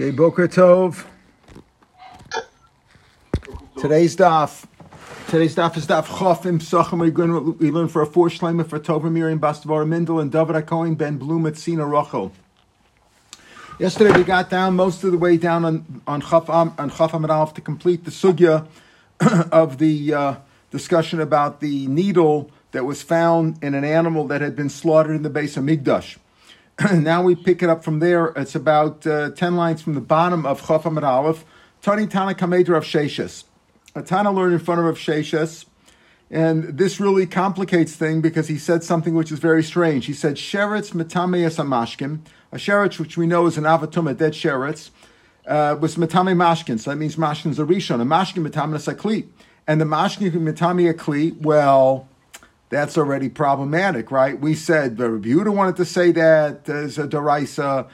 Okay, Boker Tov. Today's daf is daf Chafim Pesachim. We learn for a four shleima for Tova Miriam Bastavara Mindel and David Akoin Ben Blum at Sina Rochel. Yesterday we got down most of the way down on Chaf Amud Aleph to complete the sugya of the discussion about the needle that was found in an animal that had been slaughtered in the Beis Hamikdash. Now we pick it up from there. It's about 10 lines from the bottom of Chaf Amud Aleph. Tani Tana Kamei Rav Sheshes. Tana learned in front of Rav Sheshes, and this really complicates things because he said something which is very strange. He said, Sheretz Metamei Es Hamashkin, a sheretz which we know is an avatum, a dead sheretz, was Metamei Mashkin, so that means Mashkin's a Rishon, a Mashkin Metamei Es Hakli. And the Mashkin Metamei Hakli, well, that's already problematic, right? We said the Rebbe Yehuda wanted to say that as a deraisa.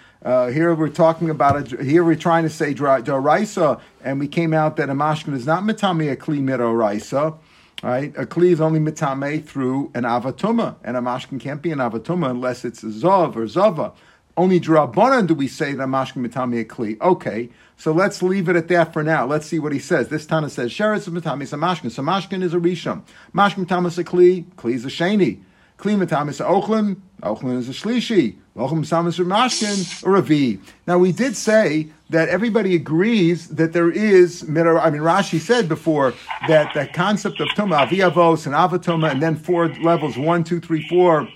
Here we're talking about a. Here we're trying to say deraisa, and we came out that a mashkin is not mitame a kli midoraisa, right? A kli is only mitame through an avatuma, and a mashkin can't be an avatuma unless it's a zov or zava. Only drabanan do we say that a mashkin mitame a kli. Okay, so let's leave it at that for now. Let's see what he says. This Tana says, Sheretz mitame is a mashkin. So mashkin is a rishon. Mashkin mitame is a kli. Kli is a sheni. Kli mitame is a ochlin. Ochlin is a shlishi. Ochlin mitame is a mashkin or a ravi. Now we did say that everybody agrees that there is, Rashi said before that the concept of tumah, avi avos and avatoma, and then four levels, 1, 2, 3, 4,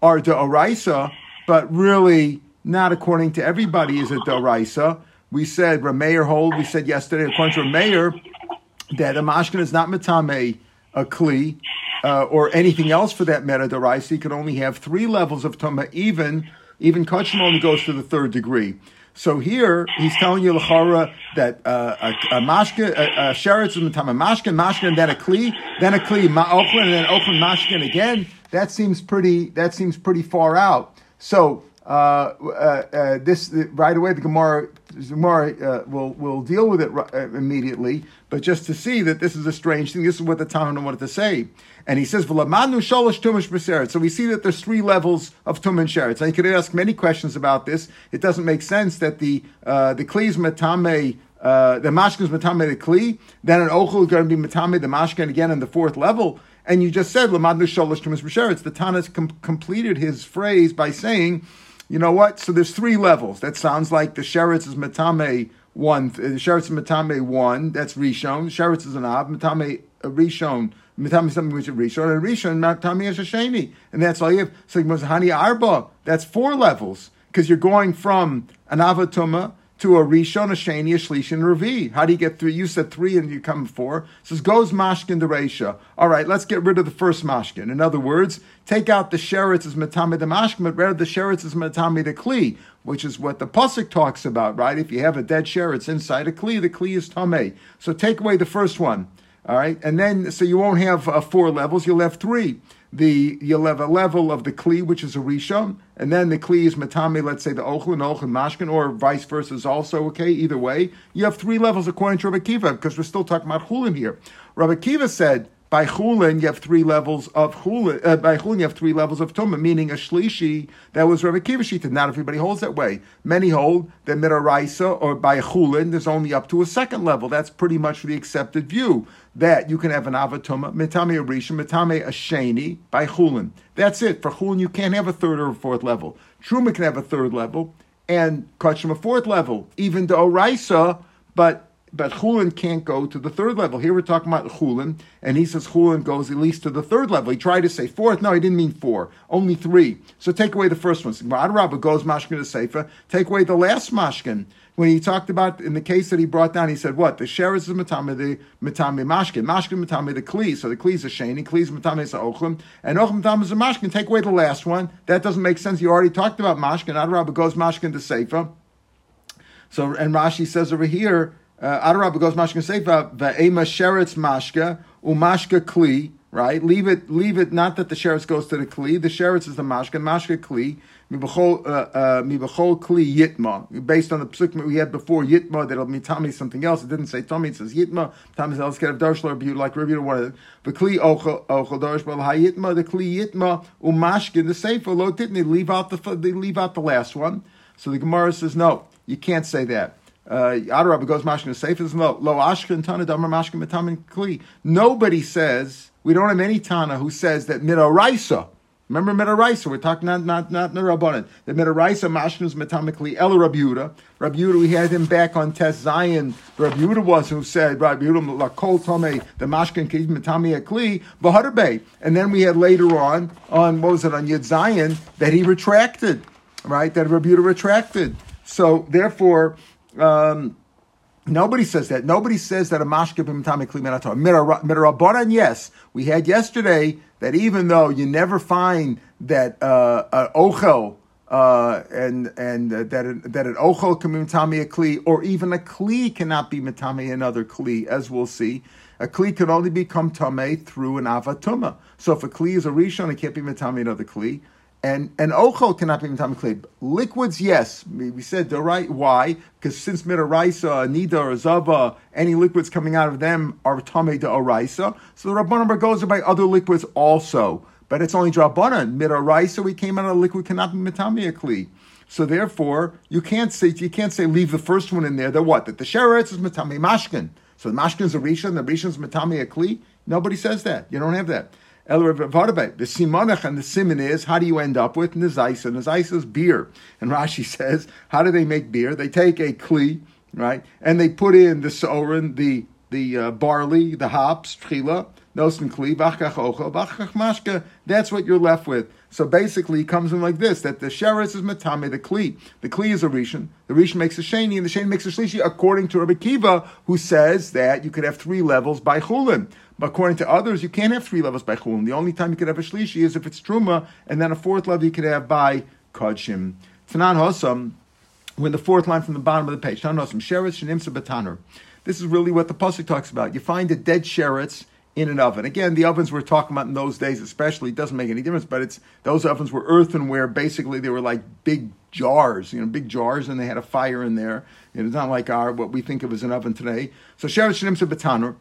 are d'oraisa, but really, not according to everybody is a d'oraisa. We said Rameyer hold. We said yesterday according to Rameyer that a mashkin is not metame a kli or anything else for that matter d'oraisa. He could only have 3 levels of tuma. Even kachim only goes to the 3rd degree. So here he's telling you l'chara that a mashkin, a sheretz is metame mashkin, mashkin then a kli, ma'ochlin, and then ochlin mashkin again. That seems pretty far out. So. Right away, the Gemara will deal with it immediately. But just to see that this is a strange thing, this is what the Tanna wanted to say. And he says, "V'lamanu shalosh tumish b'sheretz." So we see that there's 3 levels of tum and sheretz. And you could ask many questions about this. It doesn't make sense that the kli is metame, the mashkin is metame the kli. Then an ochel is going to be metame the mashkin again in the 4th level. And you just said "Lamadnu shalosh tumish b'sheretz." The Tanna completed his phrase by saying. You know what? So there's 3 levels. That sounds like the sheretz is metame 1. The sheretz is metame 1. That's rishon. Sheretz is an av. Metame a rishon. Metame something which is rishon. And rishon metame is a sheni. And that's all you have. So you must hani arba. That's 4 levels because you're going from an avatuma to a rishon, a sheni, a shlish, and a revi. How do you get 3? You said 3 and you come 4. So it goes mashkin to reisha. All right, let's get rid of the first mashkin. In other words, take out the sheretz as matame the mashkin, but rather the sheretz as matame the kli, which is what the pasuk talks about, right? If you have a dead sheretz inside a kli, the kli is tamei. So take away the first one. All right, and then so you won't have 4 levels. You'll have 3. You'll have a level of the kli, which is a rishon, and then the kli is matame. Let's say the ochlin mashkin, or vice versa is also okay. Either way, you have 3 levels according to Rabbi Akiva, because we're still talking about chulin here. Rabbi Akiva said by chulin you have 3 levels of chulin. By chulin you have 3 levels of tumah, meaning a shlishi. That was Rabbi Akiva's shita. Not everybody holds that way. Many hold that midoraisa or by chulin there's only up to a 2nd level. That's pretty much the accepted view. That you can have an avatoma, metame a rishon, metame a sheni, by chulin. That's it. For chulin, you can't have a 3rd or a 4th level. Truma can have a 3rd level, and kachim a 4th level, even d'oraisa, but chulin can't go to the 3rd level. Here we're talking about chulin, and he says chulin goes at least to the 3rd level. He tried to say 4th. No, he didn't mean 4. Only 3. So take away the first one. Ad Rabba goes mashkin to seifa. Take away the last mashkin. When he talked about, in the case that he brought down, he said, what? The sheretz is matame mashkin. Mashkin matame the kli. So the kli is a sheni. Kli is matame is a ochlim. And ochlim matame is a mashkin. Take away the last one. That doesn't make sense. You already talked about mashkin. Adarabba goes mashkin to seifa. So, and Rashi says over here, Adarabba goes mashkin to seifa, va'ema sheretz mashka, umashka kli. Right? Leave it, not that the sheretz goes to the kli. The sheretz is the mashka kli. Mibachol kli yitma. Based on the psukim we had before, yitma, that'll be tami something else. It didn't say tami, it says yitma. Tami says, get a darshler, but you like review one of them. But kli ochel darsh, but hayitma, the kli yitma, umashkin, the sefer, lo titni, leave out the last one. So the Gemara says, no, you can't say that. Adarab goes mashkin seifus lo ashkin tana damar mashkin mitamin kli. Nobody says, we don't have any tana who says that midaraisa. Remember midaraisa, we're talking not rabbanan. That midaraisa mashkin is mitamin kli el Rabbi Yehuda. Rabbi Yehuda, we had him back on Tes Zion. Rabbi Yehuda was who said Rabbi Yehuda la kol tome the mashkin ki mitami kli v'harabe. And then we had later on what was it on Yud Zion that he retracted, right? That Rabbi Yehuda retracted. So therefore. Nobody says that. Nobody says that a mashkin b'mitami kli min haTorah. Mirabanan, yes. We had yesterday that even though you never find that ochel that an ochel can be mitami a kli, or even a kli cannot be mitami another kli, as we'll see. A kli can only become tamei through an avatuma. So if a kli is a rishon, it can't be mitami another kli. And ochel cannot be mitami kli. Liquids, yes. We said the right. Why? Because since midaraisa, nida, or zava, any liquids coming out of them are tamei d'oraisa. So the rabbanan bar gozer by other liquids also. But it's only drabanan. Midaraisa, we came out of a liquid, cannot be mitami kli. So therefore, you can't say leave the first one in there. That what? That the sheretz is mitami mashkin. So the mashkin is a rishon, the rishon is mitami kli. Nobody says that. You don't have that. El Revarabet, the simanach and the siman is, how do you end up with nezaisa? Nezaisa is beer. And Rashi says, how do they make beer? They take a kli, right, and they put in the sorin, the barley, the hops, tchila, nosen kli, vachkach ochel, vachkach mashka. That's what you're left with. So basically, it comes in like this, that the sheretz is matame, the kli. The kli is a rishon. The rishon makes a sheni, and the sheni makes a shlishi, according to Rabbi Kiva, who says that you could have three levels by chulin. But according to others, you can't have three levels by chulin. The only time you could have a shlishi is if it's truma, and then a fourth level you could have by kodshim. Tanan hosam, when the fourth line from the bottom of the page. Tanan hosam, sheretz shenimsa b'tanur. This is really what the pasuk talks about. You find a dead sheretz in an oven. Again, the ovens we're talking about in those days, especially, it doesn't make any difference. But those ovens were earthenware. Basically, they were like big jars, big jars, and they had a fire in there. It's not like what we think of as an oven today. So sheretz shenimsa b'tanur.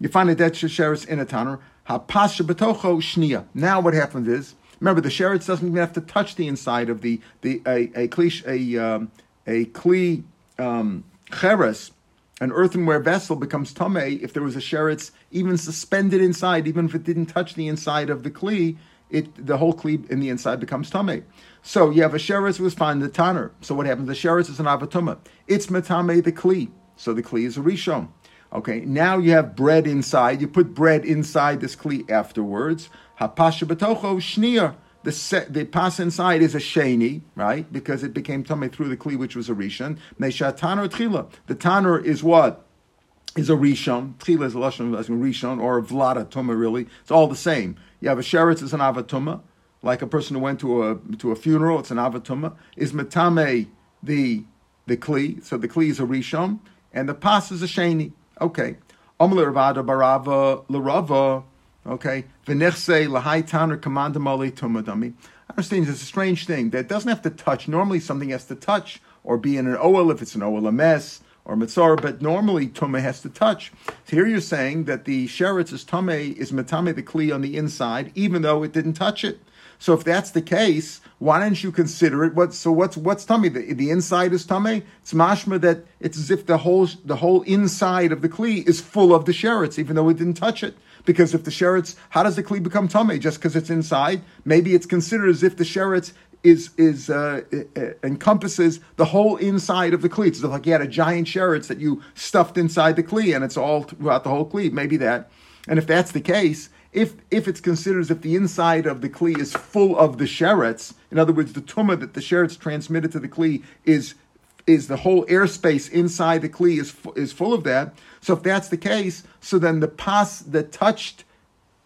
You find a dead sheretz in a tanner. Hapasha betocho shnia. Now what happens is, remember the sheretz doesn't even have to touch the inside of the cheres. An earthenware vessel becomes tamei if there was a sheretz even suspended inside, even if it didn't touch the inside of the kli. The whole kli in the inside becomes tamei. So you have a sheretz was found in the tanner. So what happens? The sheretz is an avatuma. It's matame the kli. So the kli is a rishon. Okay, now you have bread inside. You put bread inside this kli afterwards. Hapasha b'tocho shnia. The pas inside is a sheni, right? Because it became tamei through the kli, which was a rishon. Meisha tanur tchila. The tanur is what? Is a rishon. Tchila is a lashon rishon, or a vlada tumah, really. It's all the same. You have a sheretz is an avatumah, like a person who went to a funeral. It's an avatumah. Is matame the kli. So the kli is a rishon, and the pas is a sheni. Okay. Omle Ravada Barava Larava. Okay. Venechse Lahai Tanner Commandamale Tumadami. I understand it's a strange thing that doesn't have to touch. Normally something has to touch or be in an oil if it's an OLMS or Mitzara, but normally Tumah has to touch. So here you're saying that the sheretz is Tumah is Matame the Kli on the inside, even though it didn't touch it. So if that's the case, why didn't you consider it? What's tummy? The inside is tummy. It's mashma that it's as if the whole inside of the kli is full of the sheretz, even though it didn't touch it. Because if the sheretz, how does the kli become tummy? Just because it's inside? Maybe it's considered as if the sheretz encompasses the whole inside of the kli. It's like you had a giant sheretz that you stuffed inside the kli, and it's all throughout the whole kli. Maybe that. And if that's the case. If it's considered as if the inside of the kli is full of the sheretz, in other words, the tumah that the sheretz transmitted to the kli is the whole airspace inside the kli is full of that. So if that's the case, so then the pas that touched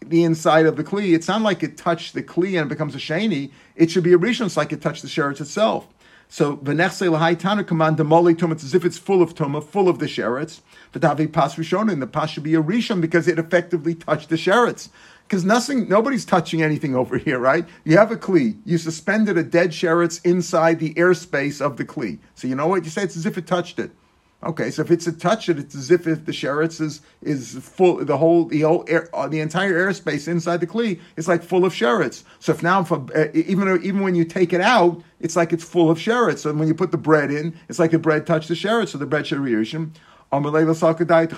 the inside of the kli, it's not like it touched the kli and it becomes a sheni. It should be a rishon. It's like it touched the sheretz itself. So v'nechse l'hai tanur kaman demolei tumah. It's as if it's full of tumah, full of the sheretz. V'davi pas rishonim. The pas should be a rishon because it effectively touched the sheretz. Because nobody's touching anything over here, right? You have a kli. You suspended a dead sheretz inside the airspace of the kli. So you know what you say? It's as if it touched it. Okay, so if it's a touch it, it's as if the sheretz is full, the whole air, the entire airspace inside the kli, it's like full of sheretz. So if now even when you take it out, it's like it's full of sheretz. So when you put the bread in, it's like the bread touched the sheretz, so the bread should reishim.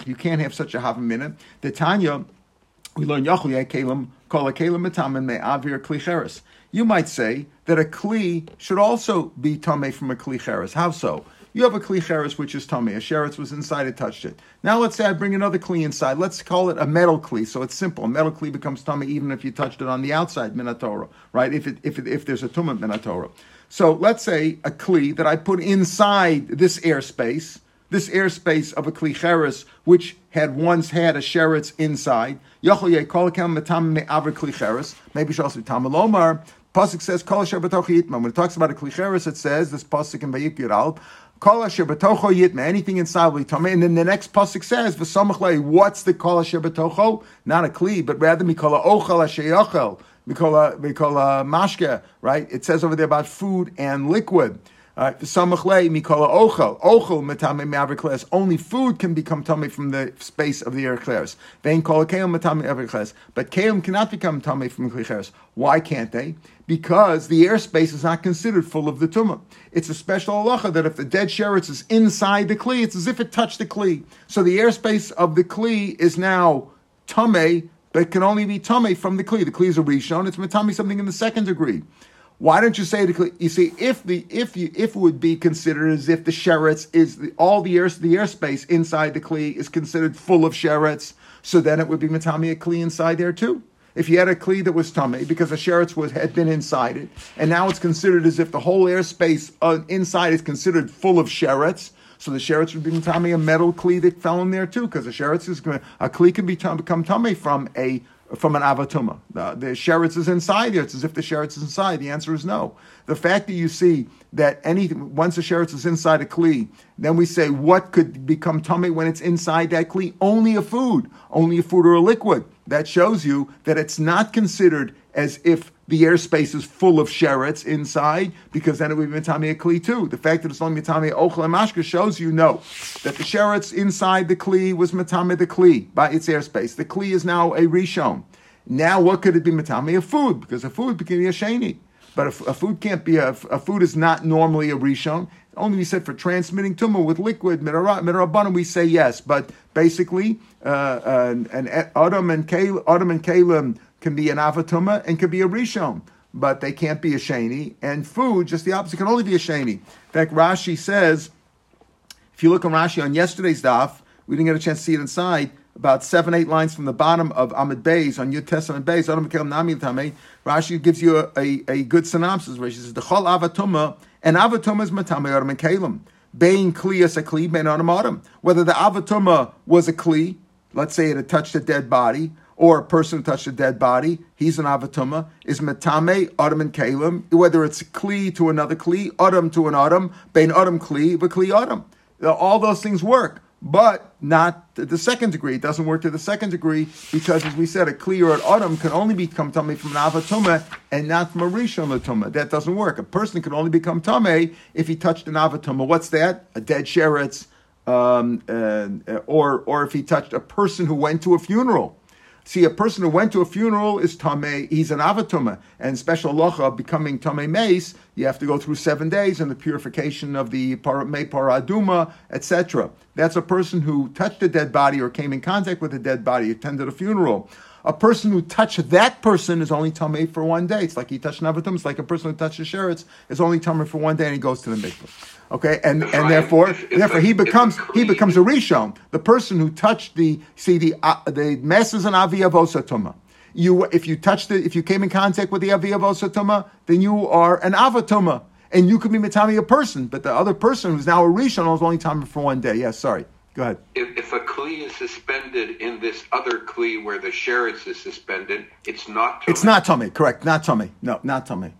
You can't have such a half a minute. The Tanya, we learn Yachli Kalim, Kol Kalim Metamin Me'avir Kli Cheres. You might say that a kli should also be tameh from a kli cheres. How so? You have a kli cheres which is tameh. A sheretz was inside, it touched it. Now let's say I bring another kli inside. Let's call it a metal kli. So it's simple. A metal kli becomes tameh even if you touched it on the outside minatorah, right? If there's a tumah minatorah. So let's say a kli that I put inside this airspace of a kli cheres, which had once had a sheretz inside. Yachol yekol kem metam me'aver kli cheres. Maybe shas v'tam elomar. Pasuk says, Kol asher b'tocho yitma. When it talks about a kli cheres, it says, this pasuk in Vayikra Aleph, Kol asher b'tocho yitma, anything inside will be tameh. And then the next pasuk says, V'samach lehi, what's the kol asher b'tocho? Not a kli, but rather mikola ochel asher yochel, mikola mashke, right? It says over there about food and liquid. Samach lehi mikola ochel. Ochel metameh me'aver kli. Only food can become tameh from the space of the air kli. Vein kol kelim metameh me'aver kli. But kelim cannot become tameh from kli cheres. Why can't they? Because the airspace is not considered full of the tumah. It's a special halacha that if the dead sheretz is inside the kli, it's as if it touched the kli. So the airspace of the kli is now tameh, but can only be tameh from the kli. The kli is a rishon; it's metameh something in the second degree. Why don't you say the kli? You see, if it would be considered as if the sheretz is all the airspace inside the kli is considered full of sheretz, so then it would be metameh a kli inside there too. If you had a kli that was tameh because the sheretz had been inside it, and now it's considered as if the whole airspace inside is considered full of sheretz, so the sheretz would be tameh a metal kli that fell in there too, because the sheretz can become tameh from an avatuma. The sheretz is inside there. It's as if the sheretz is inside. The answer is no. The fact that you see that once the sheretz is inside a kli, then we say what could become tameh when it's inside that kli? Only a food or a liquid. That shows you that it's not considered as if the airspace is full of sheretz inside, because then it would be metameh a kli too. The fact that it's only metameh ochel and mashke shows you that the sheretz inside the kli was metameh the kli by its airspace. The kli is now a rishon. Now what could it be metameh? A food, because a food became a sheni. But a food can't be a food is not normally a rishon. Only we said for transmitting tumah with liquid midrabanan we say yes, but basically an adam and kalim can be an avatumah and can be a rishon, but they can't be a sheni. And food, just the opposite, can only be a sheni. In fact, Rashi says, if you look on Rashi on yesterday's daf, we didn't get a chance to see it inside. About 7-8 lines from the bottom of Amud Beis on Yud Tes Amud Beis, Adam Kalim Nami Tameh. Rashi gives you a good synopsis where she says the Chol Avatumah, and Avatumah is Matameh Adam Kalim. Bein Klias a Kli, Bein Adam Adam. Whether the Avatumah was a Kli, let's say it had touched a dead body, or a person who touched a dead body, he's an avatuma, is metame, adam and kalim, whether it's kli to another kli, adam to an adam, bein adam kli, v'kli adam. All those things work, but not to the second degree. It doesn't work to the second degree because, as we said, a kli or an adam can only become tameh from an avatuma and not from a rishon l'tumah. That doesn't work. A person can only become tameh if he touched an avatuma. What's that? A dead sheretz, or if he touched a person who went to a funeral. See, a person who went to a funeral is tameh, he's an avatumah, and special halacha becoming tameh meis, you have to go through 7 days and the purification of the mei paraduma, etc. That's a person who touched a dead body or came in contact with a dead body, attended a funeral. A person who touched that person is only tameh for 1 day. It's like he touched an avatum. It's like a person who touched a sheretz is only tameh for 1 day, and he goes to the mikveh. Okay, and therefore he becomes a rishon. The person who touched the mess is an aviyavosa tumah. If you came in contact with the aviyavosa tumah, then you are an avatumah, and you could be metami a person, but the other person who's now a rishon is only time for 1 day. Yes, sorry. Go ahead. If a kli is suspended in this other kli where the sheretz is suspended, it's not tumah. It's not tumah, correct? Not tumah. No, not tumah.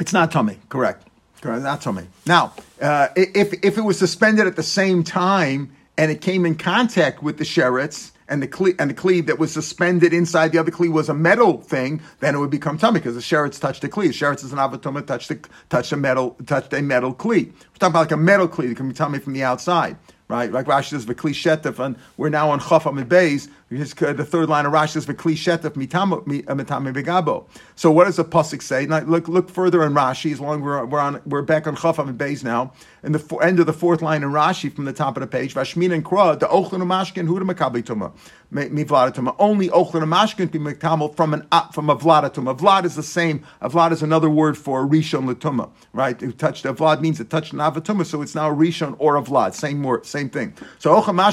It's not tummy, correct? Not tummy. Now, if it was suspended at the same time and it came in contact with the sheretz, and the kli that was suspended inside the other kli was a metal thing, then it would become tummy because the sheretz touched the kli. The sheretz is an avatumah, touched a metal kli. We're talking about like a metal kli that can be tummy from the outside, right? Like Rashi says v'kli shetef, and we're now on Chaf Amid Beis. The third line of Rashi says v'kli shetef mitame begabo. So what does the pasuk say? Now, look further in Rashi. As long as we're back on Chaf Amid Beis now, and the end of the fourth line in Rashi from the top of the page, v'shmin and kra the ochlin umashkin huda makabli tuma mivladatuma. Only ochlin umashkin be mektamel from a vladatuma. Vlad is the same. Vlad is another word for rishon l'tuma, right? It touched a vlad means it touched an avatuma, so it's now a rishon or a vlad. Same word. Same thing. So from them.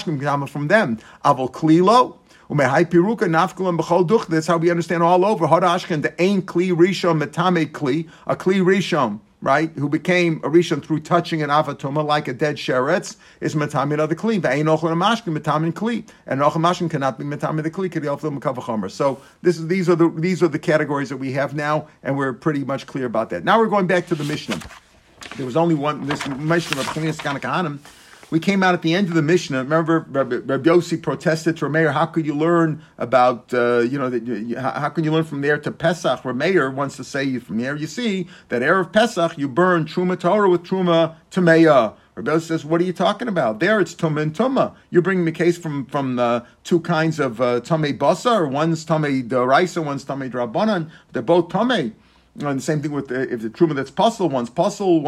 Avol klilo umehai piruka nafkulam b'chol duch. That's how we understand all over. Hod Ashken the ain kli rishon metame kli, a kli rishon, right, who became a rishon through touching an avatuma like a dead sheretz is metame another kli. Ve'ain ochlan mashkin metame kli, and ochlan mashkin cannot be metame the kli k'di'oflam kavachomer. So these are the categories that we have now, and we're pretty much clear about that. Now we're going back to the Mishnah. There was only one. This Mishnah of Klinas Kanakahanim. We came out at the end of the Mishnah. Remember, Rabbi Yossi protested to Meir, how could you learn about, how can you learn from there to Pesach? Where Meir wants to say, from there you see that Erev Pesach, you burn Truma Torah with Truma Tameya. Rabbi Yossi says, what are you talking about? There it's Tumah and Tumah. You're bringing the case from two kinds of Tamei Basar. One's Tamei D'Oraisa, one's Tamei D'Rabbanan. They're both Tamei. And the same thing with if the truma that's puzzle, one's tummy,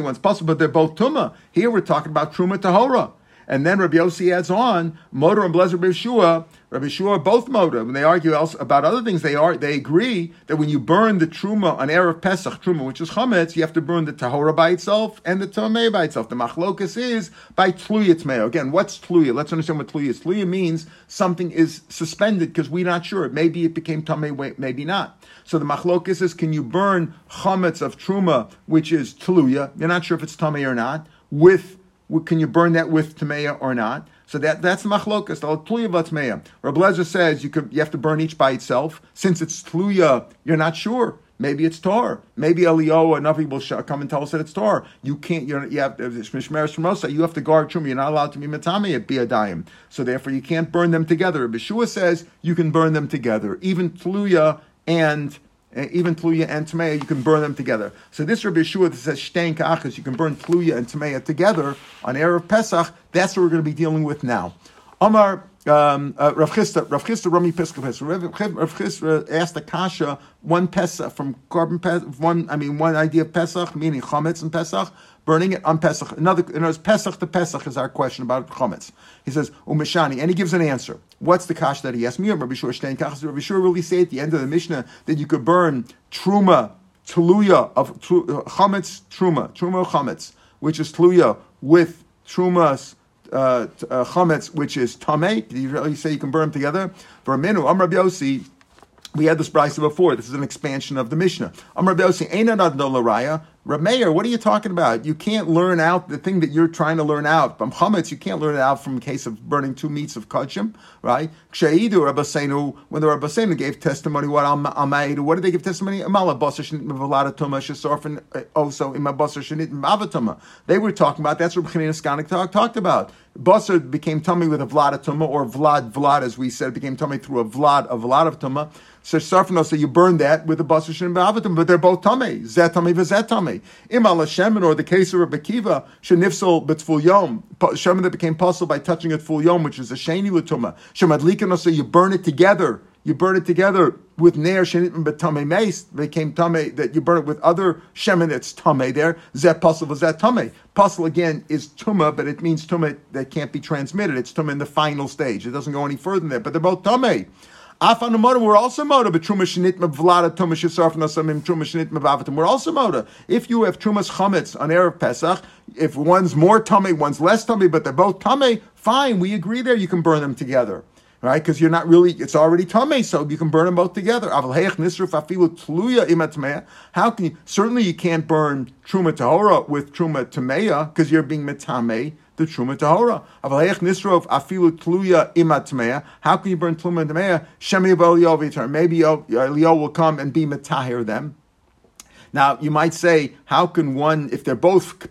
one's puzzle, but they're both tumah. Here we're talking about truma tahora. And then Rabbi Yossi adds on, Moda and Blessed Rabbi Shua are both Moda. When they argue else about other things, they agree that when you burn the Truma on Erev Pesach, Truma, which is Chametz, you have to burn the Tahora by itself and the Tomei by itself. The Machlokas is by Tluya Tmeo. Again, what's Tluya? Let's understand what Tluya is. Tluya means something is suspended because we're not sure. Maybe it became Tomei, maybe not. So the Machlokas is, can you burn Chametz of Truma, which is Tluya? You're not sure if it's Tomei or not, with can you burn that with Tameya or not? So that's machlokas, the Tluya Tameya. Rabbi Lezer says you have to burn each by itself. Since it's Tluya, you're not sure. Maybe it's tar. Maybe Eliyahu and Navi will come and tell us that it's tar. You have to guard Truma. You're not allowed to be Matame at Biadayim. So therefore you can't burn them together. Rabbi Shua says you can burn them together. Even Tluya and Tameya, you can burn them together. So this Rabbi Yeshua that says Shtein Ka'achas, you can burn Tluya and Tameya together on Erev Pesach. That's what we're going to be dealing with now. Rav Chista Rami Pesach. Rav Chista asked the Kasha one Pesach from carbon one idea of Pesach, meaning Chametz and Pesach, burning it on Pesach. Another Pesach to Pesach is our question about Chametz. He says Umeshani, and he gives an answer. What's the Kasha that he asked me? Rabbi Shua Shtein Kachas. Rabbi Shua really say at the end of the Mishnah that you could burn Truma Tluya of Chametz Truma Chametz, which is Tluya with Trumas. Chametz, which is Tameh. Did you really say you can burn them together? For Aminu, Amr Rabbi Yossi, we had this brisa before. This is an expansion of the Mishnah. Amr Rabbi Yossi, Einan Adno L'Raya. Reb Meir, what are you talking about? You can't learn out the thing that you're trying to learn out. From Chametz, you can't learn it out from a case of burning two meats of Kodshim, right? Ksheidu Rabbeinu, when the Rabbeinu gave testimony, what did they give testimony? They were talking about, that's what Reb Chanina Skanik talked about. Basar became tummy with a vlad of tumah, or vlad, as we said, became tummy through a vlad of tumah. So Sarfano, so you burn that with the Basar Shin and Bavatum, but they're both Tameh, Zetame Vazetame. Imal Hashemin, or the case of Rabbi Akiva, Shenifsal B'Tful Yom, Shemin that became puzzled by touching at full Yom, which is a Sheni L'Tumah. Shemadlikano, so you burn it together. You burn it together with Ne'er Shenitim B'Tameh Meis, became Tameh, that you burn it with other Shemin that's Tameh there, Zet Puzzle Vazet Tameh. Puzzle again is Tumah, but it means Tumah that can't be transmitted. It's Tumah in the final stage. It doesn't go any further than that, but they're both Tameh. We're also moda, but Truma Shenitma Vlada Tuma Shisarfanasamim Truma Shenitma Vavatum. We're also moda. If you have Trumas Chametz on Erev Pesach, if one's more tummy, one's less tummy, but they're both tummy, fine, we agree there, you can burn them together. Right? Because you're not really, it's already Tameh, so you can burn them both together. How can you, certainly you can't burn Truma Tahora with Truma Tameya, because you're being Metameh the Truma Tahora. How can you burn Truma and Tameya? Shemi Eliyahu, maybe Eliyahu will come and be Metahir them. Now, you might say, how can one, if they're both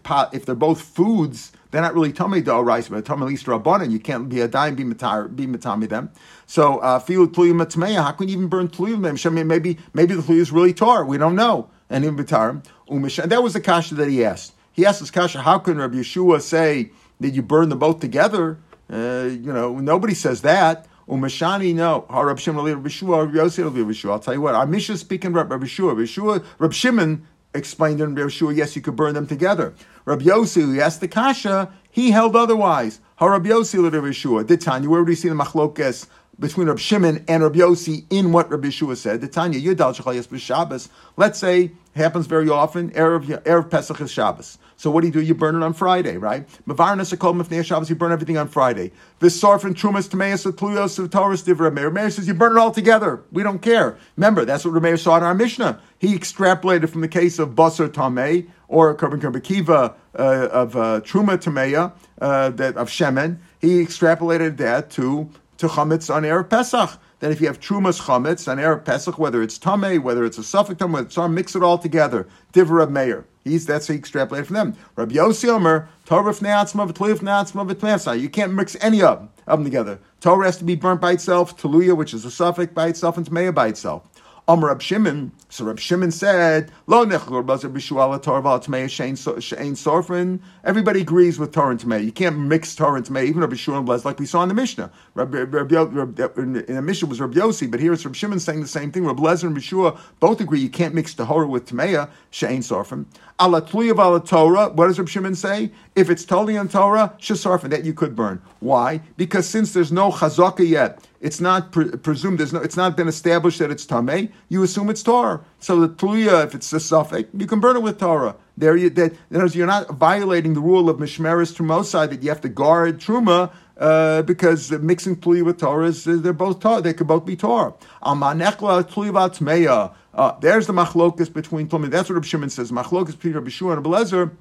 foods, They're not really tummy d'oraisa, but tummy listra rabbanan. You can't be a dime, be matami them. So filu tluyim matmeya. How can you even burn tluyim them? I mean, maybe the tluy is really tar. We don't know. And in batarim umish. And that was the kasha that he asked. He asked his kasha, how can Rabbi Yeshua say that you burn them both together? Nobody says that. Umashani, no. Rabbi Shimon, Rabbi Yeshua, Rabbi Yossi, Rabbi Yeshua. I'll tell you what. Our Mishnah speaking about Rabbi Yeshua. Rabbi Shimon explained in Rabbi Yeshua, yes, you could burn them together. Rabbi Yossi, who asked the kasha, he held otherwise. Rabbi Yossi, Rabbi Yeshua. The Tanya, where do you see the machlokes between Rabbi Shimon and Rabbi Yossi in what Rabbi Yeshua said? The Tanya, Yudal Shechayas b'Shabbos. Let's say, happens very often, Erev Pesach is Shabbos. So what do? You burn it on Friday, right? Mavarnas HaKol Mifnei HaShabbos, you burn everything on Friday. V'sorfen Trumas Tmeis HaTluyos HaToros Divrei Meir. Meir says, you burn it all together. We don't care. Remember, that's what Meir saw in our Mishnah. He extrapolated from the case of Basar Tamei, or Korban Kiva of Truma Tameya, of Shemen. He extrapolated that to Chametz on Erev Pesach. That if you have Trumas Chametz on Erev Pesach, whether it's Tamei, whether it's a Suffolk Tamei, whether it's Tzar, mix it all together. Divrei Meir. That's how he extrapolated from them. Rabbi Yossi Omer, Torah v'fnei atzma v'tluya v'fnei atzma v'tluya v'fnei. You can't mix any of them together. Torah has to be burnt by itself, Tluya, which is a suffix, by itself, and Tameya by itself. Rabbi Shimon, so Rabbi Shimon said, Lo nechlu b'azir b'shuah l'Torah v'al-Tameya she'ein sorfin. Everybody agrees with Torah and Tameya. You can't mix Torah and Tameya, even Rabbi Shimon was, like we saw in the Mishnah. In the Mishnah was Rabbi Yossi, but here it's Rabbi Shimon saying the same thing. Rabbi Lezer and Rabbi Shua both agree you can't mix Torah with Tameya, she'ein sorfin. Ala tluya v'ala Torah, what does Rabbi Shimon say? If it's totally on Torah, she'sorfin, that you could burn. Why? Because since there's no chazaka yet, it's not presumed. It's not been established that it's tamei. You assume it's Torah. So the tluya, if it's a suffix, you can burn it with Torah. You're not violating the rule of mishmeres trumosai that you have to guard truma because mixing tluya with Torah they're both Torah. They could both be Torah. Almanechla tluya vatmeya. There's the machlokus between tluya. That's what Rabbi Shimon says. Machlokus between Rabbi Shua and Rabbi Lezer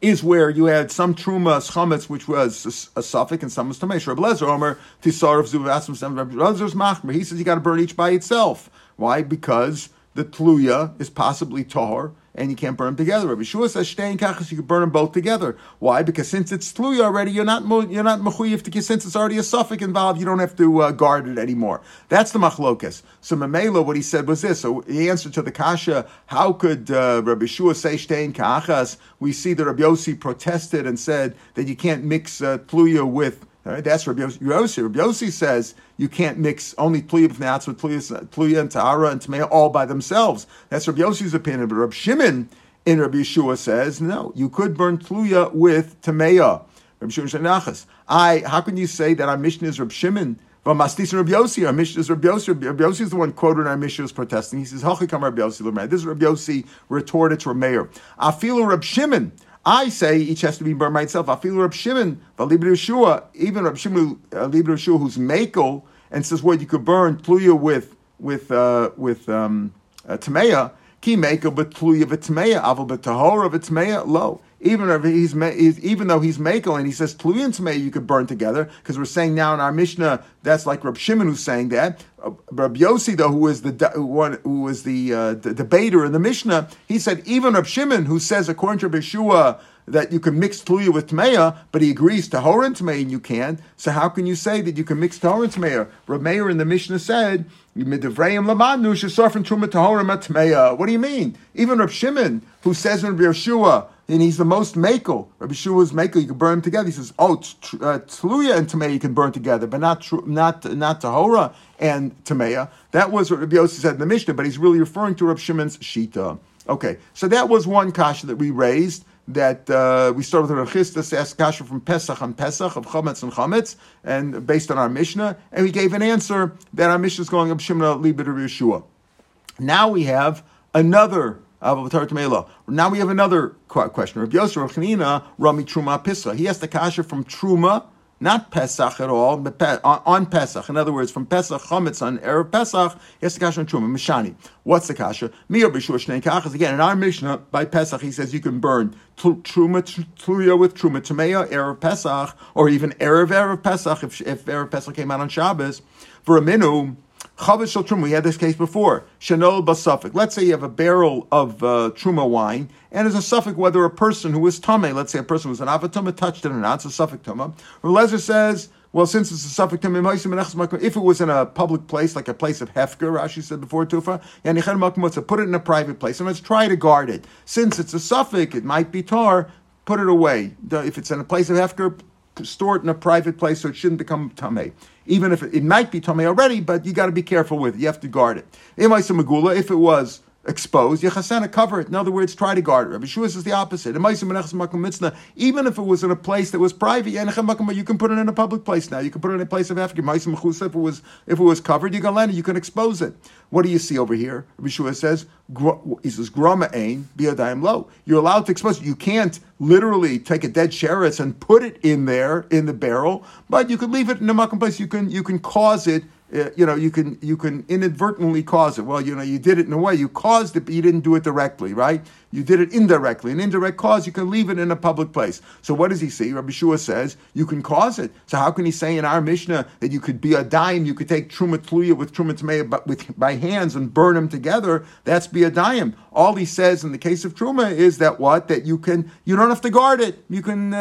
is where you had some truma chametz, which was a suffix, and some was tamesh. Rabbi Lezer Omer tisar of zuvasim. Rabbi Lezer's machmer. He says you got to burn each by itself. Why? Because the tluya is possibly tahor, and you can't burn them together. Rabbi Yeshua says shtein kachas. You can burn them both together. Why? Because since it's tluya already, you're not mechuyev. Since it's already a suffix involved, you don't have to guard it anymore. That's the machlokas. So Mamela, what he said was this. So the answer to the kasha, how could Rabbi Yeshua say shtein kachas? We see that Rabbi Yossi protested and said that you can't mix tluya with. Right, that's Rabbi Yossi. Rabbi Yossi says you can't mix only Tluya b'fnei atzma, Tluya and Tahara and Tameya all by themselves. That's Rabbi Yossi's opinion. But Rabbi Shimon in Rabbi Yeshua says, no, you could burn Tluya with Tameya. Rabbi Shimon Shenachas. How can you say that our Mishnah is Rabbi Shimon? Mastis and Rabbi Yossi, our Mishnah is Rabbi Yossi. Rabbi Yossi is the one quoted in our Mishnah is protesting. He says, Hachikam Rabbi Yossi. This is Rabbi Yossi retorted to Rameir. Afilu Rabbi Shimon. I say each has to be burned by itself. Afilu Reb Shimon, Valibri Yeshua, even Reb Shimon, Libri Yeshua, who's Makel, and says, well, you could burn Tluya with Tameya, Ki Makel, but Tluya v'Tameya, Aval b'Tahora v'Tameya, Lo. Even though he's Makel and he says Tluya and Tameya you could burn together, because we're saying now in our Mishnah that's like Reb Shimon who's saying that. Rabbi Yossi though, who was the debater in the Mishnah, he said even Reb Shimon who says according to Rabbi Yeshua that you can mix Tluya with Tameya, but he agrees Tahor and Tameya and you can. So how can you say that you can mix Tahor and Tameya? Reb Meir in the Mishnah said, what do you mean? Even Reb Shimon who says in Rabbi Yeshua, and he's the most makel. Rabbi Yeshua's makel. You can burn them together. He says, Tluya and Tameya you can burn together, but not Tahora and Tameya. That was what Rabbi Yossi said in the Mishnah, but he's really referring to Rabbi Shimon's Shita. Okay, so that was one kasha that we raised. That we started with Rechista asked kasha from Pesach and Pesach of Chametz and Chametz, and based on our Mishnah, and we gave an answer that our Mishnah is going Rabbi Shimon Libid Rabbi Yeshua. Now we have another. Now we have another question. Rabbi Yossi Rav Chanina Rami Truma Pisa. He asked the kasha from Truma, not Pesach at all, but on Pesach. In other words, from Pesach Chametz on Erev Pesach. He asked the kasha on Truma Mishani. What's the kasha? Mi Rabbi Yeshua Shnei Kachas. Again, in our Mishnah by Pesach, he says you can burn Truma Tluya with Truma Tameya Erev Pesach, or even Erev Pesach if Erev Pesach came out on Shabbos. For a minu. Chavish Truma, we had this case before. Shanol basafik. Let's say you have a barrel of Truma wine, and there's a suffix whether a person who is Tameh, let's say a person who was an Avatama touched it or not, it's a suffix Tumah. Relezer says, well, since it's a suffix Tumah, if it was in a public place, like a place of Hefker, Rashi said before Tufa, and put it in a private place, and let's try to guard it. Since it's a suffix, it might be tar, put it away. If it's in a place of Hefker, store it in a private place so it shouldn't become Tameh. Even if it might be Tameh already, but you got to be careful with it. You have to guard it. Emaisa Megula, if it was exposed, Yechasana, cover it. In other words, try to guard it. Rabbi Shua says the opposite. Even if it was in a place that was private, you can put it in a public place now. You can put it in a place of Africa. If it was covered, you can land it. You can expose it. What do you see over here? Rabbi Shua says, he says, Grama ain biyadayim lo. You're allowed to expose it. You can't literally take a dead sheretz and put it in there, in the barrel, but you can leave it in a makom place. You can cause it. You can inadvertently cause it. Well, you did it in a way. You caused it, but you didn't do it directly, right? You did it indirectly. An indirect cause, you can leave it in a public place. So what does he see? Rabbi Shua says, you can cause it. So how can he say in our Mishnah that you could be a dime, you could take Truma Tluya with Truma Tameh by hands and burn them together? That's be a dime. All he says in the case of Truma is that what? That you don't have to guard it. You can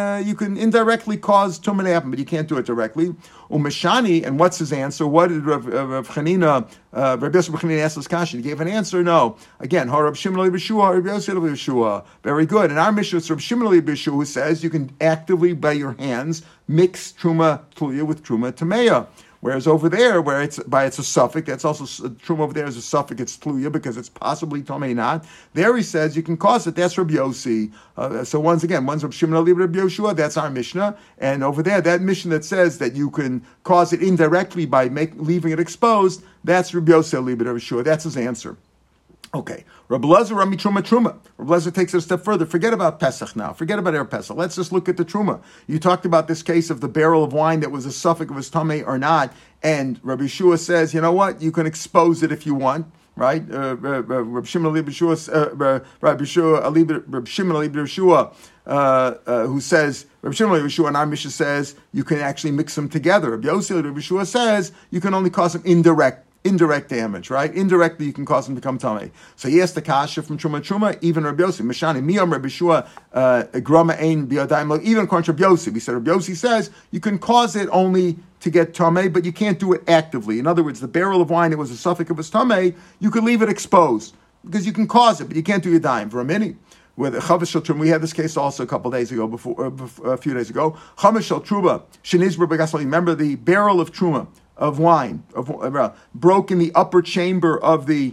indirectly cause Truma to happen, but you can't do it directly. Umeshani, and what's his answer? What did Rabbi Yosef Chanina asked this question? He gave an answer? No. Again, Rabbi Shimon B'Shua, Rabbi Yosef B'Shua. Very good. In our Mishnah, it's Rabbi Shimon B'Shua who says you can actively, by your hands, mix Truma Tluya with Truma Tamea. Whereas over there, where it's a suffix, that's also Truma over there is a suffix, it's Tluya, because it's possibly Tomei not. There he says you can cause it, that's Rabbi Yossi. So once again, one's Rabbi Shimon Levi, Rabbi Yoshua, that's our Mishnah. And over there, that Mishnah that says that you can cause it indirectly by leaving it exposed, that's Rabbi Yossi Levi, Rabbi Yoshua, that's his answer. Okay, Rabbi Lezer, Rami Truma Truma. Rabbi Lezer takes it a step further. Forget about Pesach now. Forget about Erev Pesach. Let's just look at the Truma. You talked about this case of the barrel of wine that was a suffix of his tummy or not, and Rabbi Yeshua says, you know what? You can expose it if you want, right? Rabbi Shimon Levi Yeshua, who says, Rabbi Shimon Levi Yeshua and our Mishnah says, you can actually mix them together. Rabbi Yossi Levi Yeshua says, you can only cause them indirect damage, right? Indirectly, you can cause them to become Tameh. So he asked the kasha from Truma, even Rabbi Yossi, Mishani, Miyom, Rabbi Shua, Grama Ein, Biyadayim Lo, even according to Rabbi Yossi. We said Rabbi Yossi says you can cause it only to get Tameh, but you can't do it actively. In other words, the barrel of wine, it was a suffix of his Tameh, you could leave it exposed because you can cause it, but you can't do your dime for a minute. With Chavish Truma, we had this case also a few days ago. Chavish Truma, Shenizber Begasol, remember the barrel of Truma, of wine, broke in the upper chamber of the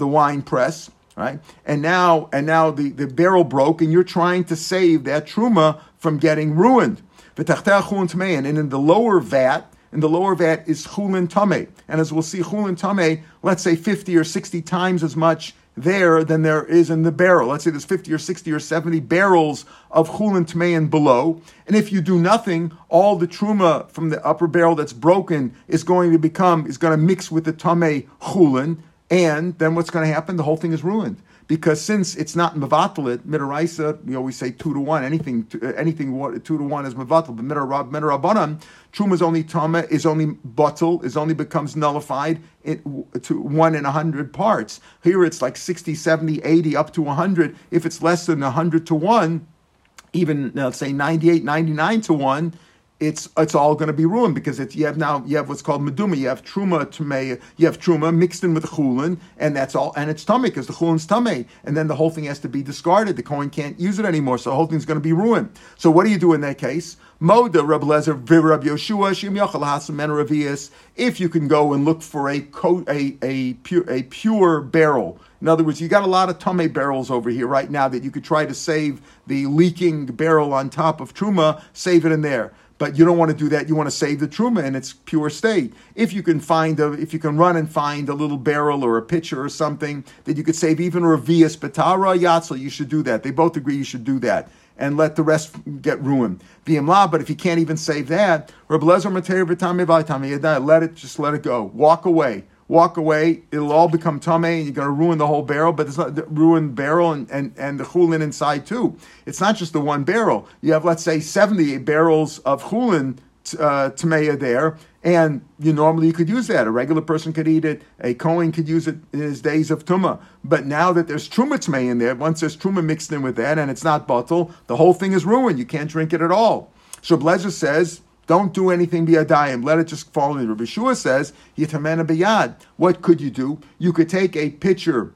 wine press, right? And now the barrel broke, and you're trying to save that truma from getting ruined. And in the lower vat, is chulin tameh, and as we'll see, chulin tameh, let's say 50 or 60 times as much there than there is in the barrel. Let's say there's 50 or 60 or 70 barrels of chulin tamein below. And if you do nothing, all the truma from the upper barrel that's broken is going to mix with the tamei chulin. And then what's going to happen? The whole thing is ruined. Because since it's not mevatalit, midaraisa, we always say 2 to 1. Anything 2 to 1 is mevatal. But midarabanan, truma is only tama, is only bottle, is only becomes nullified to 1 in 100 parts. Here it's like 60, 70, 80, up to 100. If it's less than 100 to 1, even let's say 98, 99 to 1. It's all going to be ruined because you have what's called meduma, you have truma tamei, you have truma mixed in with chulin, and that's all, and it's tamei because the chulin's tamei, and then the whole thing has to be discarded. The kohen can't use it anymore, so the whole thing's going to be ruined. So what do you do in that case? Moda Rabbi Lezer v'Rabbi Yoshua Shem Yochel Hasamen Ravias. If you can go and look for a pure barrel. In other words, you got a lot of tamei barrels over here right now that you could try to save the leaking barrel on top of truma, save it in there. But you don't want to do that. You want to save the truma in its pure state. If you can run and find a little barrel or a pitcher or something that you could save, even revius betara yatzel, you should do that. They both agree you should do that and let the rest get ruined. V'imla, but if you can't even save that, Rabbi Lezer matei v'tamei v'tamei yadai, let it go. Walk away. It'll all become tamei, and you're going to ruin the whole barrel. But it's not the ruined barrel and the chulin inside too. It's not just the one barrel. You have, let's say, 70 barrels of chulin tamei there, And normally you could use that. A regular person could eat it. A Kohen could use it in his days of Tumah. But now that there's Truma Tmei in there, once there's Truma mixed in with that and it's not bottle, the whole thing is ruined. You can't drink it at all. Shablezer says, don't do anything biyadayim. Let it just fall in. Rabbi Shua says, yitamena biyad. What could you do? You could take a pitcher,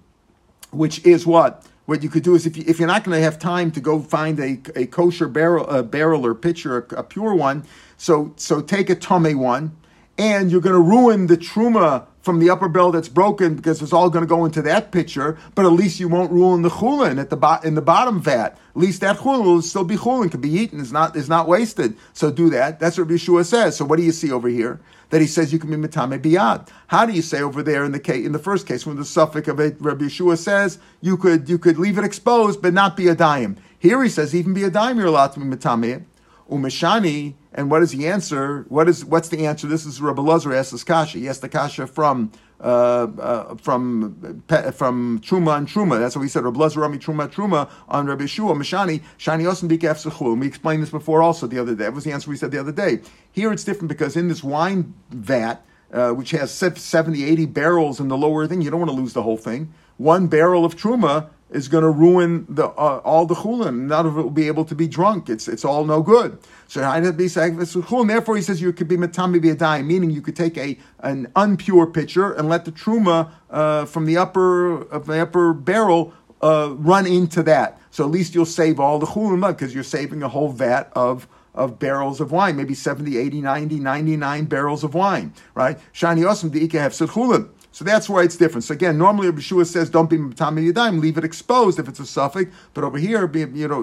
which is what? What you could do is, if you're not going to have time to go find a kosher barrel or pitcher, a pure one, so take a tomei one, and you're going to ruin the truma from the upper barrel that's broken because it's all going to go into that pitcher, but at least you won't ruin the chulin at in the bottom vat. At least that chulin will still be chulin, can be eaten, is not wasted. So do that. That's what Yeshua says. So what do you see over here? That he says you can be mitame biyad. How do you say over there in the first case when the suffix of it, Rabbi Yeshua says you could leave it exposed but not be a dime? Here he says even be a dime you're allowed to be mitame umeshani. And what is the answer? What's the answer? This is Rabbi Elazar asks this kasha. He asked the kasha from Truma and Truma. That's what we said. Rabbi Elazar Ami Truma on Rabbi Yeshua Mishani Shani Osin Bika Efsechul. We explained this before also the other day. That was the answer we said the other day. Here it's different because in this wine vat, which has 70, 80 barrels in the lower thing, you don't want to lose the whole thing. One barrel of Truma is going to ruin all the chulin. None of it will be able to be drunk. It's all no good. So therefore, he says you could be matami biyadayim, meaning you could take an unpure pitcher and let the truma from the upper barrel run into that. So at least you'll save all the chulin because you're saving a whole vat of barrels of wine, maybe 70, 80, 90, 99 barrels of wine, right? Shani osim de'ika hefsed chulin. So that's why it's different. So again, normally Rabbi Shua says, don't be mitame yadayim, leave it exposed if it's a suffix. But over here, over here in our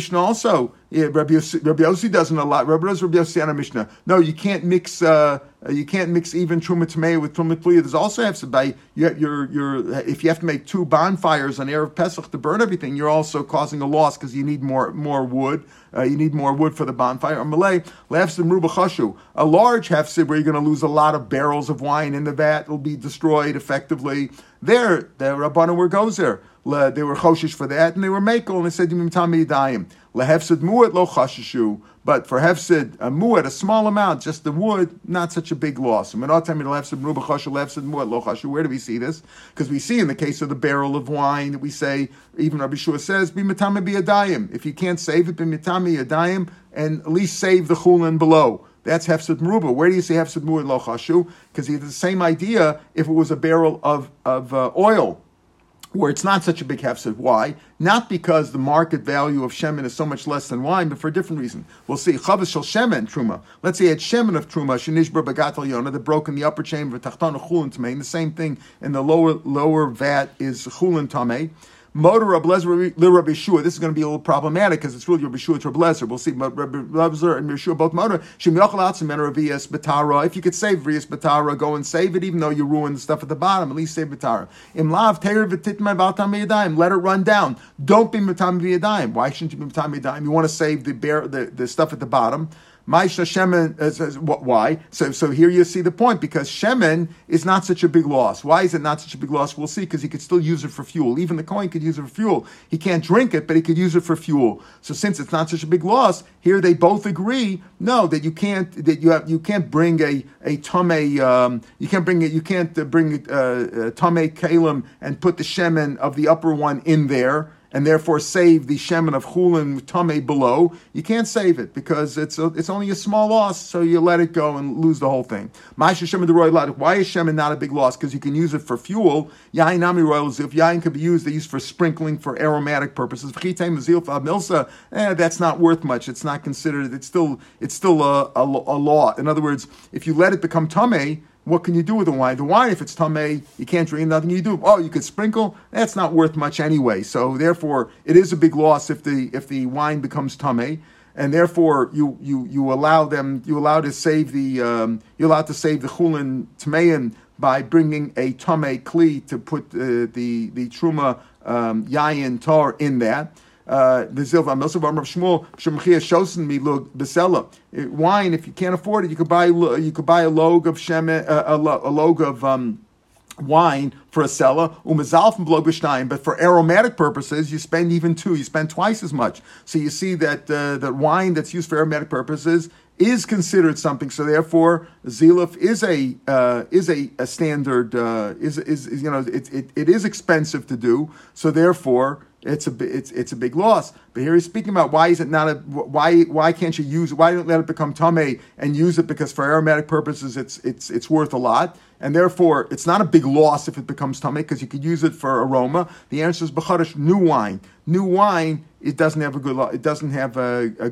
Mishnah also, Rabbi Yossi doesn't a lot. Rabbi Yossi on our Mishnah. No, you can't mix even Truma Tamei with Truma Tliya. There's also hefsed by if you have to make two bonfires on Erev Pesach to burn everything, you're also causing a loss because you need more wood. You need more wood for the bonfire. Amalei lefsim ruba chashu. A large hefsid where you're going to lose a lot of barrels of wine in the vat will be destroyed effectively. There, the Rabbanu were gozer. They were choshish for that, and they were makel, and they said, "Yimtam yidayim." Lehefsid muat lo chashishu. But for hefsid muat, a small amount, just the wood, not such a big loss. Where do we see this? Because we see in the case of the barrel of wine that we say, even Rabbi Shua says, "Be mitame biyadayim." If you can't save it, be mitame biyadayim, and at least save the chulin below. That's Hefsed Meruba. Where do you see Hefsed Mu'ad Lo Chashu? Because he had the same idea if it was a barrel of oil, where it's not such a big Hefsed. Why? Not because the market value of Shemen is so much less than wine, but for a different reason. We'll see. Chavas Shel Shemen Truma. Let's say it's Shemen of Truma, Shenishbar Bagatel Yonah, that broke in the upper chamber, Tachton Chulin Tamei, and the same thing in the lower vat is Chulin Tamei. Motor Rabbi Elazar le Rabbi Yeshua. This is going to be a little problematic because it's really Rabbi Yeshua to Rabbi Elazar. We'll see. But Rabbi Elazar and Yeshua both motor. If you could save Rias Batara, go and save it, even though you ruin the stuff at the bottom. At least save Batara. Let it run down. Don't be Matam Viyadayim. Why shouldn't you be Matam Viyadayim? You want to save the stuff at the bottom. Maisha Shemen says, why? So here you see the point, because Shemen is not such a big loss. Why is it not such a big loss? We'll see, because he could still use it for fuel. Even the Kohen could use it for fuel. He can't drink it, but he could use it for fuel. So since it's not such a big loss, here they both agree, no, that you can't bring a Tomei Kalim and put the Shemen of the upper one in there, and therefore save the shemen of chulin tamei below. You can't save it because it's only a small loss, so you let it go and lose the whole thing. Why is shemen not a big loss? Because you can use it for fuel. Yain nami royal zilf. Yain can be used. They use for sprinkling for aromatic purposes. That's not worth much. It's not considered. It's still a law. In other words, if you let it become tamei, what can you do with the wine? The wine, if it's tamei, you can't drink, nothing you do. Oh, you could sprinkle? That's not worth much anyway. So therefore, it is a big loss if the wine becomes tamei, and therefore you allow to save the chulin tamein by bringing a tamei kli to put the truma yayin tar in that. Wine, if you can't afford it, you could buy a logue of wine for a seller, but for aromatic purposes, you spend even two. You spend twice as much. So you see that that wine that's used for aromatic purposes is considered something. So therefore, Ziluf is a standard is you know it is expensive to do. So therefore, it's a big loss. But here he's speaking about why is it not a why can't you use why don't let it become tamei and use it, because for aromatic purposes it's worth a lot, and therefore it's not a big loss if it becomes tamei because you could use it for aroma. The answer is b'chadash, new wine. New wine, it doesn't have a good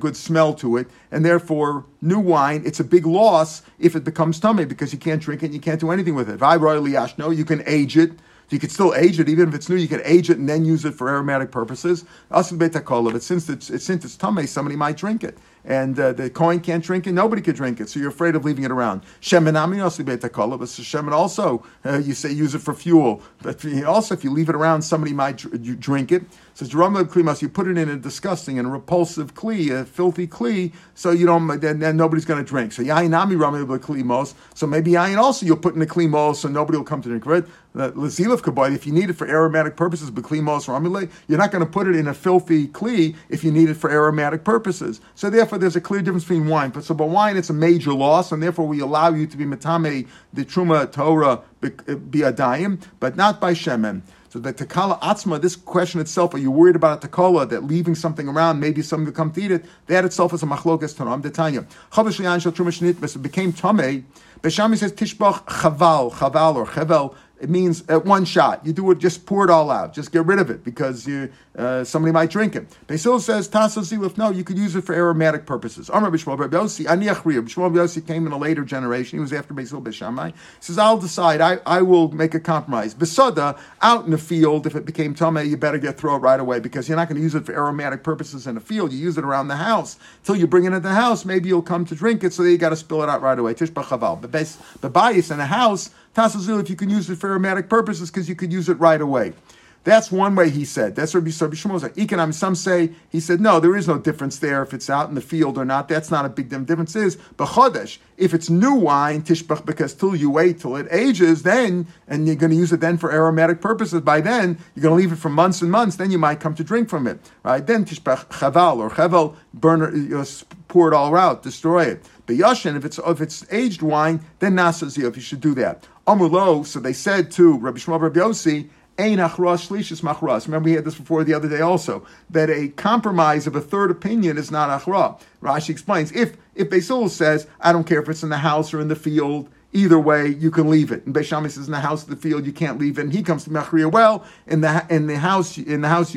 good smell to it, and therefore new wine, it's a big loss if it becomes tamei because you can't drink it and you can't do anything with it. V'ayroy liyashno, you can age it. You could still age it, even if it's new. You could age it and then use it for aromatic purposes. Asul betakol, but since it's tamei, somebody might drink it, and the kohen can't drink it. Nobody could drink it, so you're afraid of leaving it around. Shemen ami asul betakol, but shemen also you say use it for fuel, but also if you leave it around, somebody might drink it. So Jeramlev klimas, you put it in a disgusting and repulsive kli, a filthy kli, so you don't. Then nobody's going to drink. So yayin ami ramlev klimos. So maybe yayin also you'll put in a klimos, so nobody will come to drink it. Lazilov kabod, if you need it for aromatic purposes, beklimos ramile, you're not going to put it in a filthy kli if you need it for aromatic purposes. So therefore, there's a clear difference between wine. But so, but wine, it's a major loss, and therefore we allow you to be metame the truma Torah biadayim, but not by shemen. So the takala atzma, this question itself, are you worried about a takala, that leaving something around, maybe someone could come to eat it, that itself is a machlokas tanam detanya. Chavish liyan shel truma shnitmas, it became tamei. Beshami says tishbach chaval or chevel, it means at one shot. You do it, just pour it all out, just get rid of it, because you, somebody might drink it. Beisil says taso ziluf, no, you could use it for aromatic purposes. Amar Bishmuel Bar Yossi, ani achriya. Bishmuel Bar Yossi came in a later generation, he was after Beisil Beshamai. He says, I'll decide, I will make a compromise. Besada, out in the field, if it became tamei, you better throw it right away, because you're not going to use it for aromatic purposes in the field. You use it around the house. Till you bring it into the house, maybe you'll come to drink it, so you got to spill it out right away. Tishba chaval. Bebayis, in a house, tasazil, if you can use it for aromatic purposes, because you could use it right away. That's one way he said. That's Rabbi Shmuel said. Economic, some say, he said, no, there is no difference there if it's out in the field or not. That's not a big difference. Is b'chodesh, if it's new wine, tishbach, because till you wait till it ages, then, and you're going to use it then for aromatic purposes, by then, you're going to leave it for months and months, then you might come to drink from it. Right? Then tishbach chaval, or chaval, burn it, pour it all out, destroy it. But yashin, if it's aged wine, then nasazil, if you should do that. Amurlo, so they said to Rabbi Shmuel Bar Yossi, Ein achras shlishis machras. Remember, we had this before the other day also, that a compromise of a third opinion is not achra. Rashi explains, if Beisil says, I don't care if it's in the house or in the field, either way, you can leave it. And Beis Shammai says, in the house or the field, you can't leave it. And he comes to machriya, well, in the house you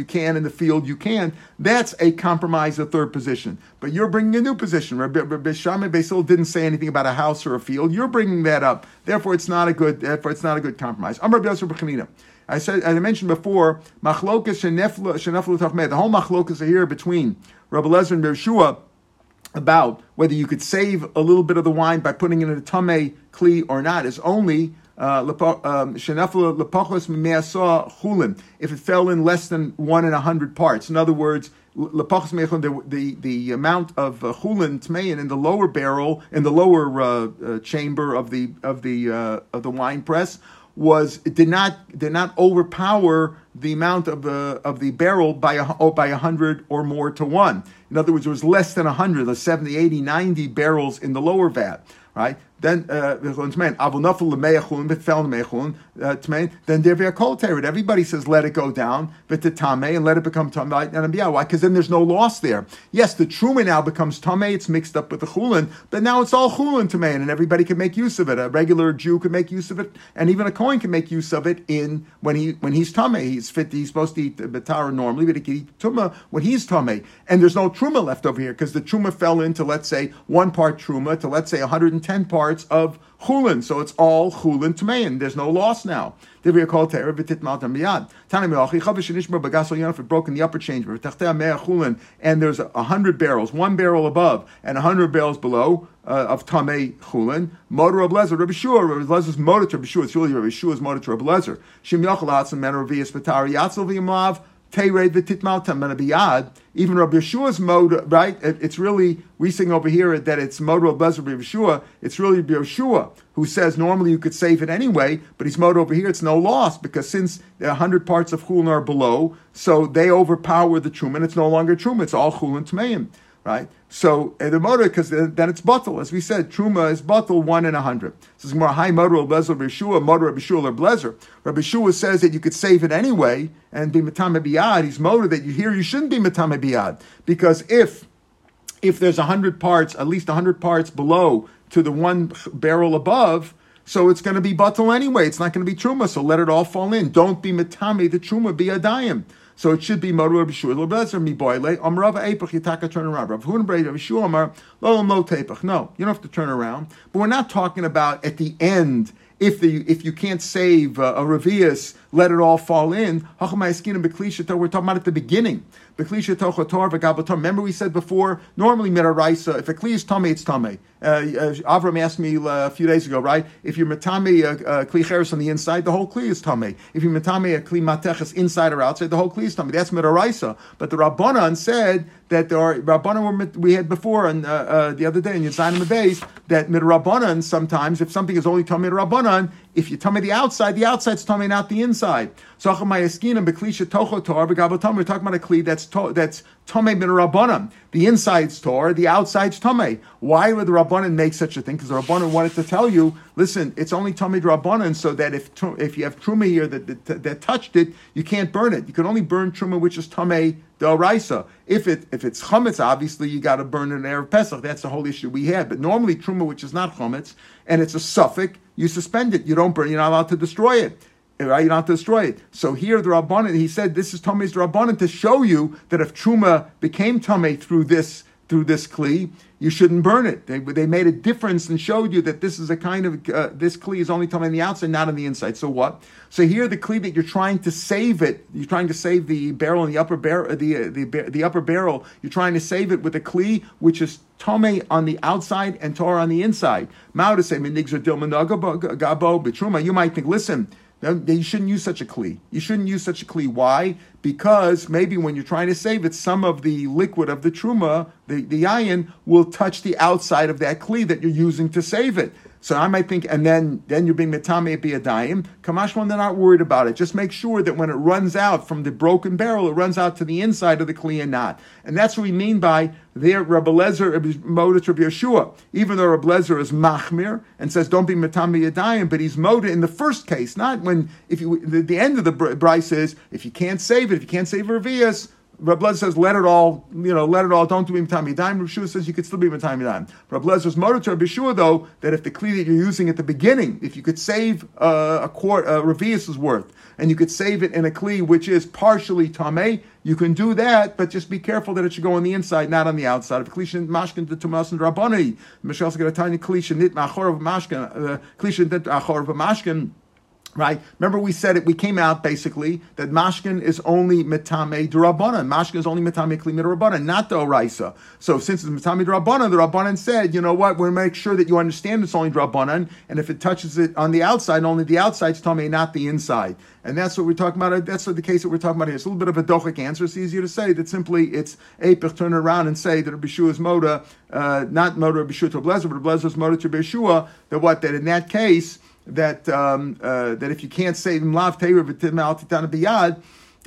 can, in the field you can. That's a compromise, a third position. But you're bringing a new position. Beis Shammai, Beisil didn't say anything about a house or a field. You're bringing that up. Therefore, it's not a good compromise. Amar Rabbi Yossi bar Chanina. I mentioned before, machlokas sheneflu tachmeh. The whole machlokas are here between Rabbi Elazar and Rabbi Shua about whether you could save a little bit of the wine by putting it in a tamei kli or not. Is only sheneflu lepachos me'asah chulin, if it fell in less than 1 in 100 parts. In other words, the amount of chulin tmein in the lower barrel, in the lower chamber of the wine press, did not overpower the amount of the barrel by 100 or more to 1. In other words, it was less than 100, like 70, 80, 90 barrels in the lower vat, right? Then everybody says let it go down, but to tamei, and let it become tamei and biya. Why? Because then there's no loss there. Yes, the truma now becomes tamei; it's mixed up with the chulin, but now it's all chulin tamei, and everybody can make use of it. A regular Jew can make use of it, and even a kohen can make use of it when he's tamei. He's fit. He's supposed to eat betara normally, but he can eat truma when he's tamei. And there's no truma left over here because the truma fell into, let's say, 1 part truma to, let's say, 110 parts of chulin, so it's all chulin tamein. There's no loss now. If it broke in the upper chamber, and there's 100 barrels, 1 barrel above and 100 barrels below of tamei chulin. Motor of Lezer, Rabbi Shua, Rabbi Lezer's motor to Rabbi Shua. It's really Rabbi Shua's motor to Rabbi Lezer. Shim yochel atzim men revius patari yatzil v'yamav. Teirei v'titmal tamana biyad. Even Rabbi Yeshua's mode, right? It's really, we sing over here that it's mode of Rabbi Yeshua. It's really Rabbi Yeshua who says normally you could save it anyway, but his mode over here, it's no loss, because since the 100 parts of chulin are below, so they overpower the truma. It's no longer truma. It's all chulin tmeim, right? So the motor, because then it's bottle, as we said, truma is bottle 1 in 100. This is more high motor of Rabbi Yeshua, motor of Rabbi Yeshua or blazer. Rabbi Yeshua says that you could save it anyway and be matame biyad. He's motor that you hear you shouldn't be matame biyad, because if there's 100 parts, at least 100 parts below to the one barrel above, so it's going to be bottle anyway. It's not going to be truma. So let it all fall in. Don't be matame the truma biyadayim. So it should be Motor Rabbi Shua Lebezer Mi Boile Amrava Epach Yitaka turn around. Rav Huna Bar Rabbi Shua Amar Lo Mo Tepach. No, you don't have to turn around. But we're not talking about at the end. If you can't save a revius, let it all fall in. We're talking about at the beginning. Remember we said before, normally Midaraisa, if a kli is tame, it's tame. Avram asked me a few days ago, right? If you're metame a kli cheres on the inside, the whole kli is tame. If you're metame a kli mateches inside or outside, the whole kli is tame. That's Midaraisa. But the Rabbanan said that there are Rabbanan we had before on, the other day in Yitzayim Mabez, that Midrabbanan sometimes, if something is only tame Rabbanan, if you tell me the outside, the outside's telling me not the inside. So we're talking about a kli that's tamei bin rabbanan. The inside's tor, the outside's tamei. Why would the rabbanan make such a thing? Because the rabbanan wanted to tell you, listen, it's only tamei rabbanan, so that if you have truma here that touched it, you can't burn it. You can only burn truma which is tamei d'oraisa. If it's chametz, obvioly you got to burn it in erev Pesach. That's the whole issue we had. But normally truma which is not chametz and it's a suffix, you suspend it. You don't burn. You're not allowed to destroy it. Right? You're not to destroy it. So here, the Rabbanan, he said, this is Tomei's Rabbanan to show you that if Truma became Tomei through this Kli, you shouldn't burn it. They made a difference and showed you that this is a kind of, this Kli is only Tomei on the outside, not on the inside. So what? So here, the Kli that you're trying to save it, you're trying to save the barrel and the upper barrel, the upper barrel, you're trying to save it with a Kli, which is Tomei on the outside and Torah on the inside. Mao to say, you might think, listen, you shouldn't use such a kli. You shouldn't use such a kli. Why? Because maybe when you're trying to save it, some of the liquid of the truma, the yayin, will touch the outside of that kli that you're using to save it. So I might think, and then you're being metame biyadayim. Kamashwan, they're not worried about it. Just make sure that when it runs out from the broken barrel, it runs out to the inside of the kli and not. And that's what we mean by there, Rabbi Lezer, Moda Rabbi Yeshua. Even though Rabbi Lezer is machmir and says, don't be metame biyadayim, but he's Moda in the first case, not when, the end of the bryce is, if you can't save it, if you can't save Revius, Reb Lezer says, let it all, don't do mitami daim. Reb Shua says, you could still be mitami daim. Reb Lezer's motor to Reb Shua, though, that if the kli that you're using at the beginning, if you could save a quart, Revius's worth, and you could save it in a kli which is partially tamei, you can do that, but just be careful that it should go on the inside, not on the outside. If klishin mashkin to tumas and rabbanei, Mishkal's going to tell you klishin nit ma'achor of mashkin, klishin nit achor of mashkin. Right? Remember we said it, we came out basically that mashkin is only metame d'Rabbanan. Mashkin is only metame kli d'Rabbanan, not d'Oraisa. So since it's metame d'Rabbanan, the Rabbanan said, you know what, we're going to make sure that you understand it's only d'Rabbanan, and if it touches it on the outside, only the outside's tame, not the inside. And that's what we're talking about. That's the case that we're talking about here. It's a little bit of a dochik answer. It's easier to say that simply it's Eipach, turn around and say that Rabbi Shua's moda, not moda Rabbi Shua to Blazer, but Blazer's moda to Rabbi Shua, that in that case, that if you can't save him, lav teira v'titmal titana biyad.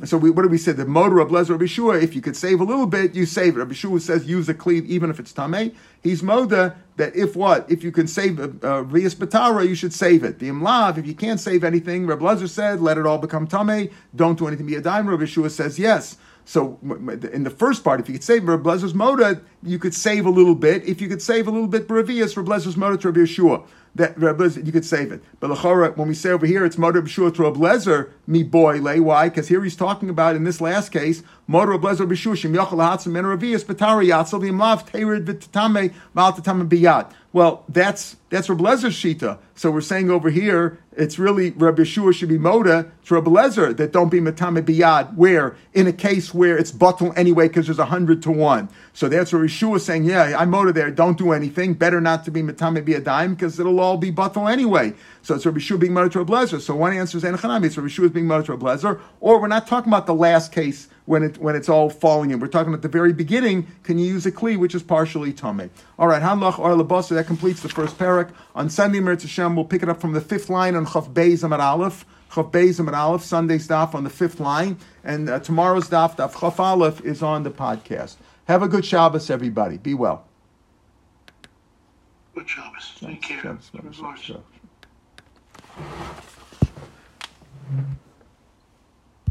So what did we say? The motor of Lezer Rabbi Shua, if you could save a little bit, you save it. Rabbi Shua says use a cleave even if it's tamei. He's moda that if you can save v'yis batara, you should save it. The imlav, if you can't save anything, Rabbi Lezer said let it all become tamei. Don't do anything biyadayim. Rabbi Shua says yes. So in the first part, if you could save Reb Lezer's moda, you could save a little bit. If you could save a little bit, Revius, Reb Lezer's moda to Rabbi Yeshua, that Reb Lezer, you could save it. But l'chora, when we say over here, it's moda Reb Yeshua to Reb Lezer mi boile. Why? Because here he's talking about in this last case moda Reb Lezer Reb Yeshua shim yochel hatzim and Revius batari yatzel v'imlav teirid v'tatame mal tatame biyat. Well, that's Reb Elezer's shita. So we're saying over here, it's really Reb Yeshua should be moda to Reb Elezer that don't be matame biyad, where in a case where it's batal anyway because there's 100 to 1. So that's where Yeshua saying, yeah, I'm moda there, don't do anything. Better not to be matame biyadayim because it'll all be batal anyway. So it's Reb Yeshua being moda to Reb Elezer. So one answer is enechanami, it's Reb Yeshua being moda to Reb Elezer. Or we're not talking about the last case when it's all falling in. We're talking at the very beginning, can you use a kli, which is partially tome. All right, Hamlach or Lebasa, that completes the first parak. On Sunday, Meretz Hashem, we'll pick it up from the 5th line on Chaf Beis Amar Aleph. Chaf Beis Amar Aleph, Sunday's daf on the 5th line. And tomorrow's daf Chaf Aleph, is on the podcast. Have a good Shabbos, everybody. Be well. Good Shabbos. Thank you. Shabbos.